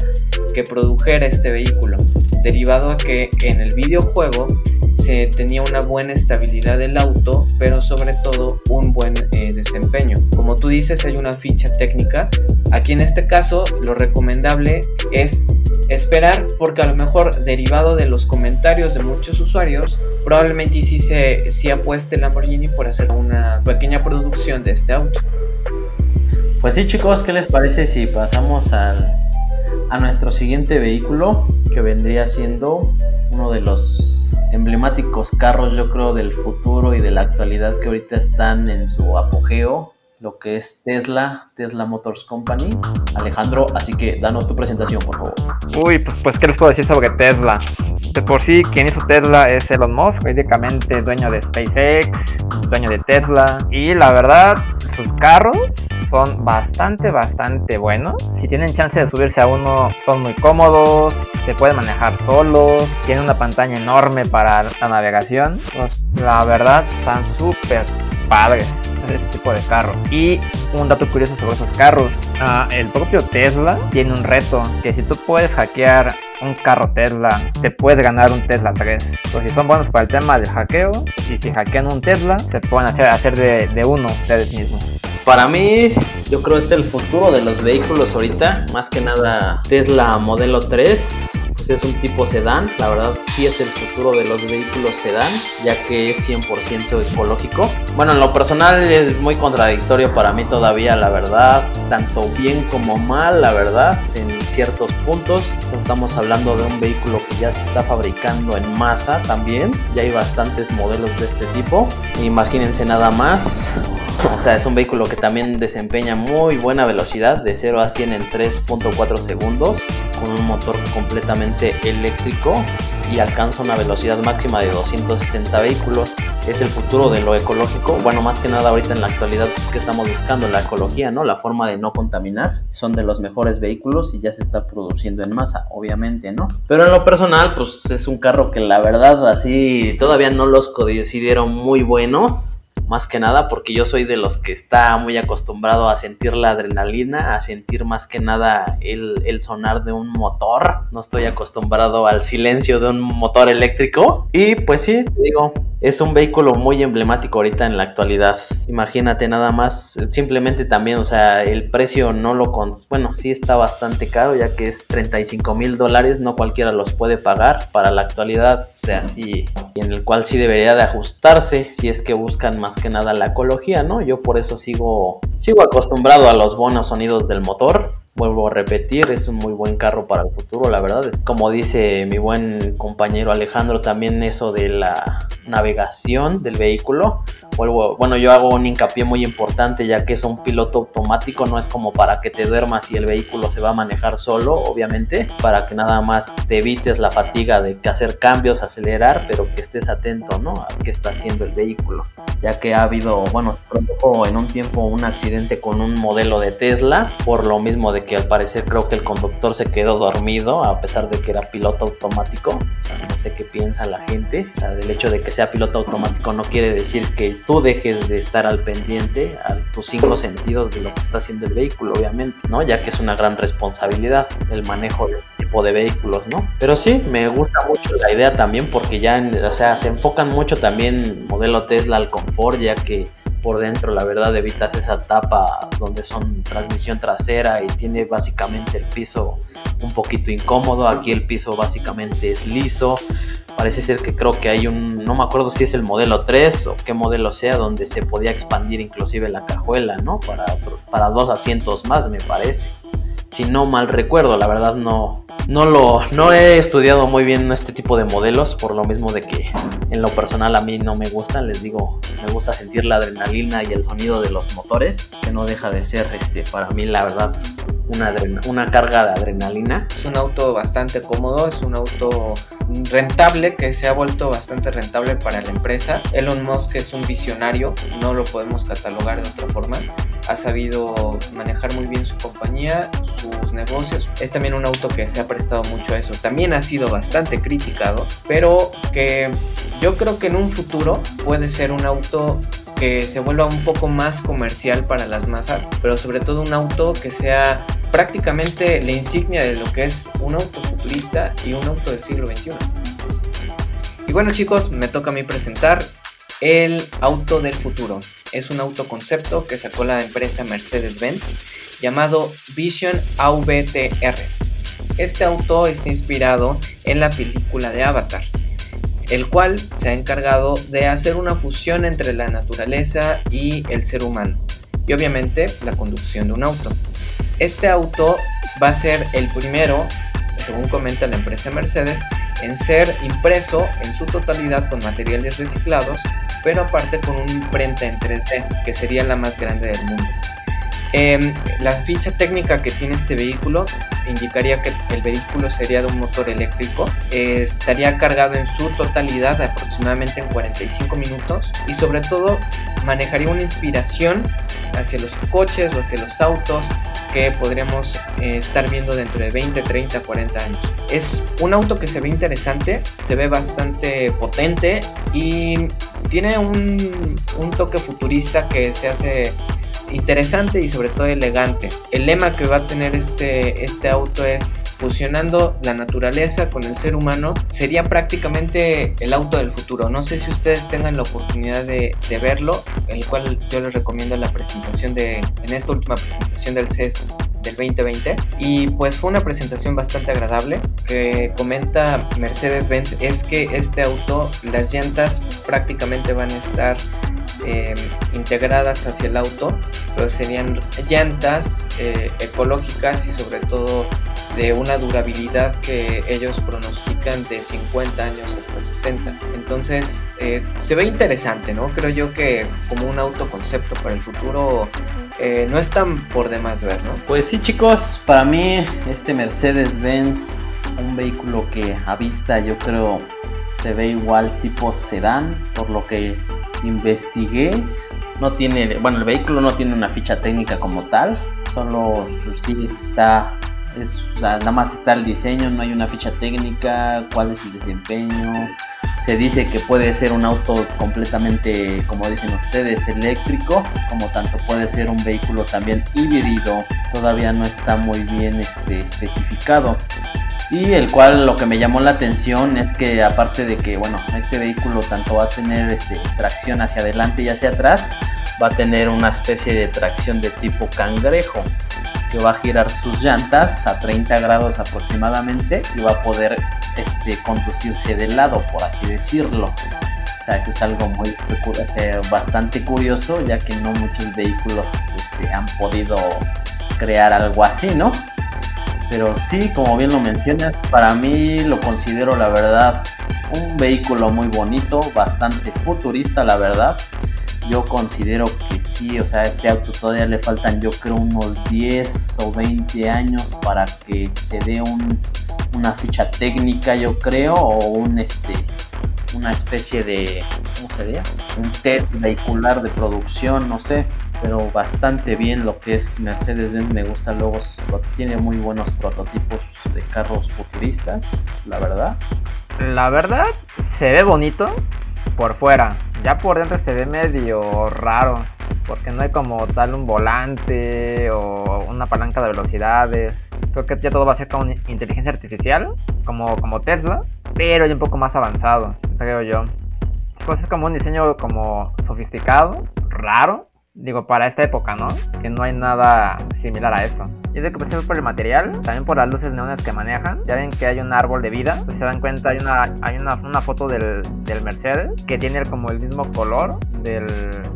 que produjera este vehículo, derivado a que en el videojuego se tenía una buena estabilidad del auto, pero sobre todo un buen eh, desempeño. Como tú dices, hay una ficha técnica. Aquí en este caso lo recomendable es esperar, porque a lo mejor derivado de los comentarios de muchos usuarios, probablemente sí, se, sí apueste Lamborghini por hacer una pequeña producción de este auto. Pues sí, chicos, ¿qué les parece si pasamos al, a nuestro siguiente vehículo? Que vendría siendo uno de los emblemáticos carros, yo creo, del futuro y de la actualidad, que ahorita están en su apogeo, lo que es Tesla, Tesla Motors Company. Alejandro, así que danos tu presentación, por favor. Uy, pues, pues ¿qué les puedo decir sobre Tesla? De por sí, quien hizo Tesla es Elon Musk, prácticamente dueño de SpaceX, dueño de Tesla, y la verdad, sus carros son bastante, bastante buenos. Si tienen chance de subirse a uno, son muy cómodos, se pueden manejar solos, tienen una pantalla enorme para la navegación. Pues, la verdad, están súper padres este tipo de carro. Y un dato curioso sobre esos carros, uh, el propio Tesla tiene un reto, que si tú puedes hackear un carro Tesla, te puedes ganar un Tesla tres. Pues si son buenos para el tema del hackeo, y si hackean un Tesla, se pueden hacer, hacer de, de uno ustedes mismos. Para mí, yo creo que es el futuro de los vehículos ahorita, más que nada Tesla modelo tres, pues es un tipo sedán. La verdad sí es el futuro de los vehículos sedán, ya que es cien por ciento ecológico. Bueno, en lo personal es muy contradictorio para mí todavía, la verdad, tanto bien como mal, la verdad, en ciertos puntos. Estamos hablando de un vehículo que ya se está fabricando en masa también, ya hay bastantes modelos de este tipo, imagínense nada más. O sea, es un vehículo que también desempeña muy buena velocidad, de cero a cien en tres punto cuatro segundos, con un motor completamente eléctrico, y alcanza una velocidad máxima de doscientos sesenta vehículos. Es el futuro de lo ecológico. Bueno, más que nada ahorita en la actualidad, pues, que estamos buscando la ecología, ¿no? La forma de no contaminar. Son de los mejores vehículos y ya se está produciendo en masa, obviamente, ¿no? Pero en lo personal, pues es un carro que la verdad así todavía no los decidieron muy buenos. Más que nada porque yo soy de los que está muy acostumbrado a sentir la adrenalina, a sentir más que nada el, el sonar de un motor. No estoy acostumbrado al silencio de un motor eléctrico. Y pues sí, te digo, es un vehículo muy emblemático ahorita en la actualidad. Imagínate nada más, simplemente también, o sea, el precio no lo... Con... Bueno, sí está bastante caro, ya que es treinta y cinco mil dólares, no cualquiera los puede pagar para la actualidad. O sea, sí, en el cual sí debería de ajustarse si es que buscan más que nada la ecología, ¿no? Yo por eso sigo sigo acostumbrado a los buenos sonidos del motor. Vuelvo a repetir, es un muy buen carro para el futuro, la verdad. Es como dice mi buen compañero Alejandro, también eso de la navegación del vehículo. Vuelvo, bueno, yo hago un hincapié muy importante, ya que es un piloto automático, no es como para que te duermas y el vehículo se va a manejar solo, obviamente, para que nada más te evites la fatiga de hacer cambios, acelerar, pero que estés atento, ¿no?, a qué está haciendo el vehículo. ya que ha habido, bueno, se produjo en un tiempo un accidente con un modelo de Tesla, por lo mismo de que al parecer creo que el conductor se quedó dormido, a pesar de que era piloto automático. O sea, no sé qué piensa la gente, o sea, el hecho de que sea piloto automático no quiere decir que tú dejes de estar al pendiente, a tus cinco sentidos de lo que está haciendo el vehículo, obviamente, ¿no? Ya que es una gran responsabilidad el manejo de tipo de vehículos, ¿no? Pero sí, me gusta mucho la idea también porque ya, o sea, se enfocan mucho también modelo Tesla al confort, ya que por dentro la verdad evitas esa tapa donde son transmisión trasera y tiene básicamente el piso un poquito incómodo. Aquí el piso básicamente es liso, parece ser que creo que hay un, no me acuerdo si es el modelo tres o qué modelo sea, donde se podía expandir inclusive la cajuela, ¿no? Para, otro, para dos asientos más me parece. Si no mal recuerdo, la verdad no, no, lo, no he estudiado muy bien este tipo de modelos, por lo mismo de que en lo personal a mí no me gustan, les digo, me gusta sentir la adrenalina y el sonido de los motores, que no deja de ser este, para mí la verdad una, una carga de adrenalina. Es un auto bastante cómodo, es un auto rentable, que se ha vuelto bastante rentable para la empresa. Elon Musk es un visionario, no lo podemos catalogar de otra forma. Ha sabido manejar muy bien su compañía, sus negocios. Es también un auto que se ha prestado mucho a eso. También ha sido bastante criticado, pero que yo creo que en un futuro puede ser un auto que se vuelva un poco más comercial para las masas, pero sobre todo un auto que sea prácticamente la insignia de lo que es un auto futurista y un auto del siglo veintiuno. Y bueno, chicos, me toca a mí presentar el auto del futuro. Es un autoconcepto que sacó la empresa Mercedes-Benz llamado Vision A V T R. Este auto está inspirado en la película de Avatar, el cual se ha encargado de hacer una fusión entre la naturaleza y el ser humano, y obviamente la conducción de un auto. Este auto va a ser el primero, según comenta la empresa Mercedes, en ser impreso en su totalidad con materiales reciclados, pero aparte con una imprenta en tres D, que sería la más grande del mundo. Eh, la ficha técnica que tiene este vehículo indicaría que el vehículo sería de un motor eléctrico, eh, estaría cargado en su totalidad aproximadamente en cuarenta y cinco minutos, y sobre todo manejaría una inspiración hacia los coches o hacia los autos que podríamos eh, estar viendo dentro de veinte, treinta, cuarenta años. Es un auto que se ve interesante, se ve bastante potente y tiene un, un toque futurista que se hace interesante y sobre todo elegante. El lema que va a tener este, este auto es fusionando la naturaleza con el ser humano. Sería prácticamente el auto del futuro. No sé si ustedes tengan la oportunidad de, de verlo, el cual yo les recomiendo la presentación de, en esta última presentación del C E S del veinte veinte, y pues fue una presentación bastante agradable. Que comenta Mercedes-Benz es que este auto, las llantas prácticamente van a estar Eh, integradas hacia el auto, pero serían llantas eh, ecológicas y sobre todo de una durabilidad que ellos pronostican de cincuenta años hasta sesenta. Entonces eh, se ve interesante, ¿no? Creo yo que como un autoconcepto para el futuro eh, no es tan por demás ver, ¿no? Pues sí, chicos, para mí este Mercedes-Benz, un vehículo que a vista yo creo se ve igual tipo sedán, por lo que investigué. No tiene, bueno, el vehículo no tiene una ficha técnica como tal, solo sí está, es, o sea, nada más está el diseño, no hay una ficha técnica, cuál es el desempeño. Se dice que puede ser un auto completamente, como dicen ustedes, eléctrico, como tanto puede ser un vehículo también híbrido, todavía no está muy bien este, especificado. Y el cual lo que me llamó la atención es que aparte de que, bueno, este vehículo tanto va a tener este, tracción hacia adelante y hacia atrás, va a tener una especie de tracción de tipo cangrejo, que va a girar sus llantas a treinta grados aproximadamente y va a poder este, conducirse de lado, por así decirlo. O sea, eso es algo muy eh, bastante curioso, ya que no muchos vehículos este, han podido crear algo así, ¿no? Pero sí, como bien lo mencionas, para mí lo considero la verdad un vehículo muy bonito, bastante futurista la verdad. Yo considero que sí, o sea, a este auto todavía le faltan yo creo unos diez o veinte años para que se dé un, una ficha técnica yo creo, o un este una especie de, ¿cómo se diría? Un test vehicular de producción, no sé, pero bastante bien lo que es Mercedes-Benz. Me gusta luego, tiene muy buenos prototipos de carros futuristas, la verdad. La verdad, se ve bonito por fuera, ya por dentro se ve medio raro, porque no hay como tal un volante o una palanca de velocidades. Creo que ya todo va a ser con inteligencia artificial, como, como Tesla, pero ya un poco más avanzado, creo yo. Pues es como un diseño como sofisticado, raro, digo, para esta época, ¿no? Que no hay nada similar a eso. Yo creo que pues, por el material, también por las luces neones que manejan. Ya ven que hay un árbol de vida, pues se dan cuenta, hay una, hay una, una foto del, del Mercedes que tiene como el mismo color del,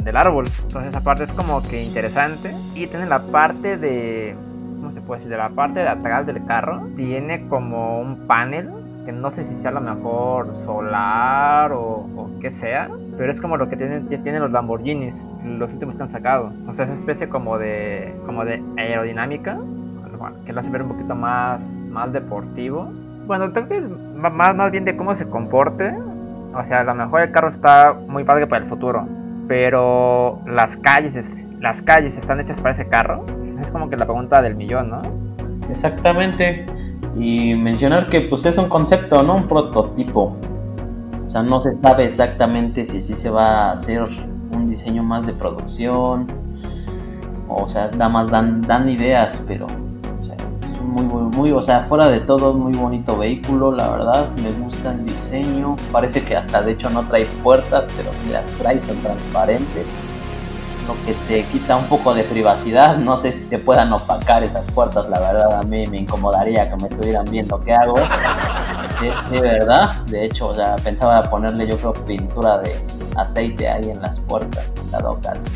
del árbol. Entonces esa parte es como que interesante. Y tiene la parte de, ¿cómo se puede decir? De la parte de atrás del carro, tiene como un panel que no sé si sea a lo mejor solar o, o qué sea, pero es como lo que tienen, tienen los Lamborghinis, los últimos que han sacado. O sea, esa especie como de, como de aerodinámica, que lo hace ver un poquito más, más deportivo. Bueno, creo que más, más bien de cómo se comporte. O sea, a lo mejor el carro está muy padre para el futuro, pero las calles, las calles están hechas para ese carro. Es como que la pregunta del millón, ¿no? Exactamente. Y mencionar que pues es un concepto, no un prototipo. O sea, no se sabe exactamente si sí se va a hacer un diseño más de producción. O sea, nada más dan, dan ideas, pero o sea, es muy, muy, muy, o sea, fuera de todo, muy bonito vehículo, la verdad. Me gusta el diseño. Parece que hasta de hecho no trae puertas, pero si las trae son transparentes, lo que te quita un poco de privacidad. No sé si se puedan opacar esas puertas, la verdad a mí me incomodaría que me estuvieran viendo qué hago. Sí, sí, verdad, de hecho, o sea, pensaba ponerle yo creo pintura de aceite ahí en las puertas, en dado caso.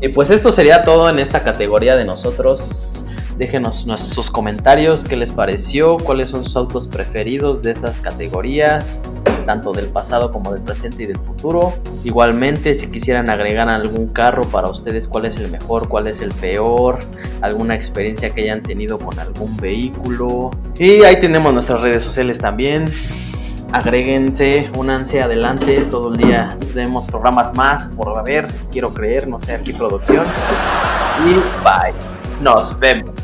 Y pues esto sería todo en esta categoría de nosotros. Déjenos sus comentarios, qué les pareció, cuáles son sus autos preferidos de esas categorías, tanto del pasado como del presente y del futuro. Igualmente, si quisieran agregar algún carro para ustedes, cuál es el mejor, cuál es el peor, alguna experiencia que hayan tenido con algún vehículo. Y ahí tenemos nuestras redes sociales también. Agréguense, únanse, adelante, todo el día tenemos programas más por haber, quiero creer, no sé, aquí producción. Y bye, nos vemos.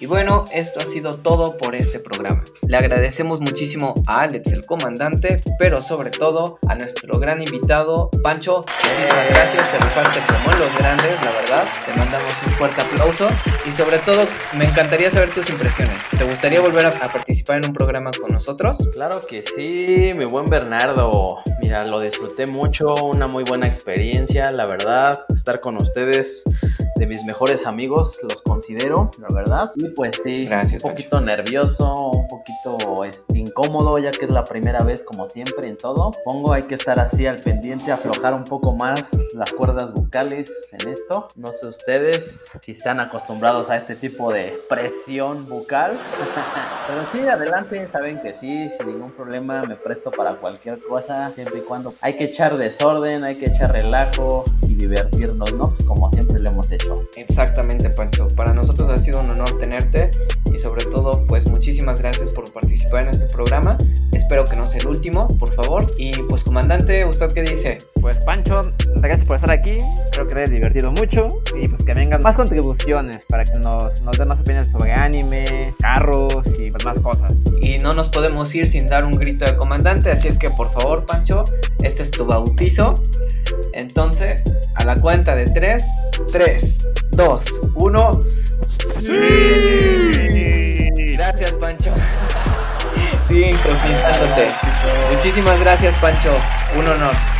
Y bueno, esto ha sido todo por este programa. Le agradecemos muchísimo a Alex, el comandante, pero sobre todo a nuestro gran invitado, Pancho. Muchísimas gracias, te rifaste como los grandes, la verdad. Te mandamos un fuerte aplauso. Y sobre todo, me encantaría saber tus impresiones. ¿Te gustaría volver a, a participar en un programa con nosotros? Claro que sí, mi buen Bernardo. Mira, lo disfruté mucho, una muy buena experiencia, la verdad. Estar con ustedes, de mis mejores amigos, los considero, la verdad. Y pues sí, gracias, un poquito Pancho. Nervioso, un poquito este, incómodo, ya que es la primera vez, como siempre, en todo. Pongo, hay que estar así al pendiente, aflojar un poco más las cuerdas bucales en esto. No sé ustedes si están acostumbrados a este tipo de presión bucal. Pero sí, adelante, saben que sí, sin ningún problema, me presto para cualquier cosa, siempre y cuando hay que echar desorden, hay que echar relajo y divertirnos, ¿no? Pues como siempre lo hemos hecho. Exactamente, Pancho. Para nosotros ha sido un honor tenerte y sobre todo, pues muchísimas gracias por participar en este programa. Espero espero que no sea el último, por favor. Y pues, comandante, ¿usted qué dice? Pues, Pancho, gracias por estar aquí, creo que te has divertido mucho y pues que vengan más contribuciones para que nos, nos den más opiniones sobre anime, carros y pues más cosas. Y no nos podemos ir sin dar un grito de comandante, así es que por favor, Pancho, este es tu bautizo. Entonces, a la cuenta de tres, tres, dos, uno... ¡Sí! Gracias, Pancho. Siguen conquistándote. Muchísimas gracias, Pancho. Un honor.